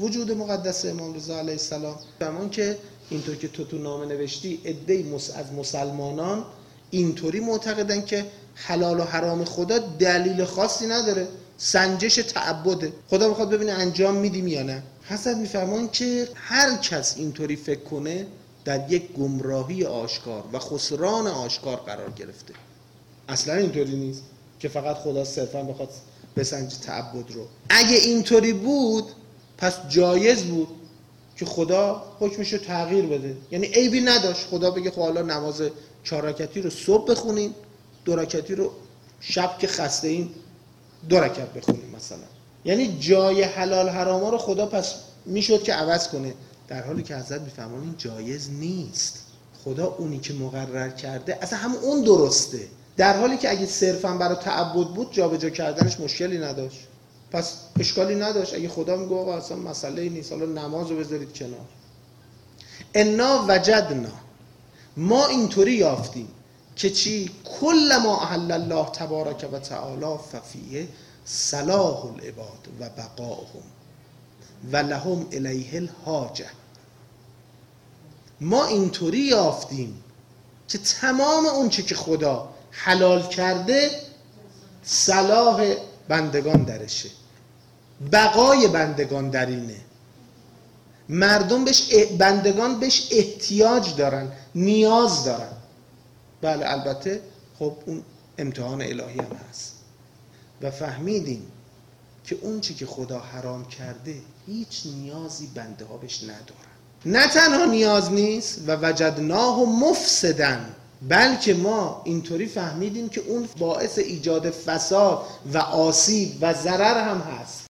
وجود مقدس امام رضا علیه السلام، زمان که اینطور که تو نامه نوشتی عده‌ای از مسلمانان اینطوری معتقدن که حلال و حرام خدا دلیل خاصی نداره، سنجش تعبده، خدا میخواد ببینه انجام میدیم یا نه. حضرت میفرمان که هر کس اینطوری فکر کنه در یک گمراهی آشکار و خسران آشکار قرار گرفته. اصلا اینطوری نیست که فقط خدا صرفا بخواد بسنج تعبد رو. اگه اینطوری بود پس جایز بود که خدا حکمش رو تغییر بده، یعنی عیبی نداشت خدا بگه خب حالا نماز 4 رکعتی رو صبح بخونین، 2 رکعتی رو شب که خسته این 2 رکعت بخونیم مثلا. یعنی جای حلال حراما رو خدا پس میشد که عوض کنه، در حالی که حضرت میفهمن این جایز نیست. خدا اونی که مقرر کرده اصلا هم اون درسته، در حالی که اگه صرفا برای تعبد بود جابجا کردنش مشکلی نداشت، پس اشکالی نداشت اگه خدا میگه آقا اصلا مسئله نیست، حالا نماز رو بذارید کنار. انا وجدنا، ما اینطوری یافتیم که چی؟ کل ما احل الله تبارک و تعالی ففیه صلاح العباد و بقاهم و لهم الیه الحاجه. ما اینطوری یافتیم که تمام اون چی که خدا حلال کرده صلاح بندگان درشه، بقای بندگان در اینه، مردم بندگان بهش احتیاج دارن، نیاز دارن. بله البته خب اون امتحان الهی هم هست. و فهمیدیم که اون چی که خدا حرام کرده هیچ نیازی بنده ها بهش ندارن. نه تنها نیاز نیست و وجدناه مفسدن، بلکه ما اینطوری فهمیدیم که اون باعث ایجاد فساد و آسیب و ضرر هم هست.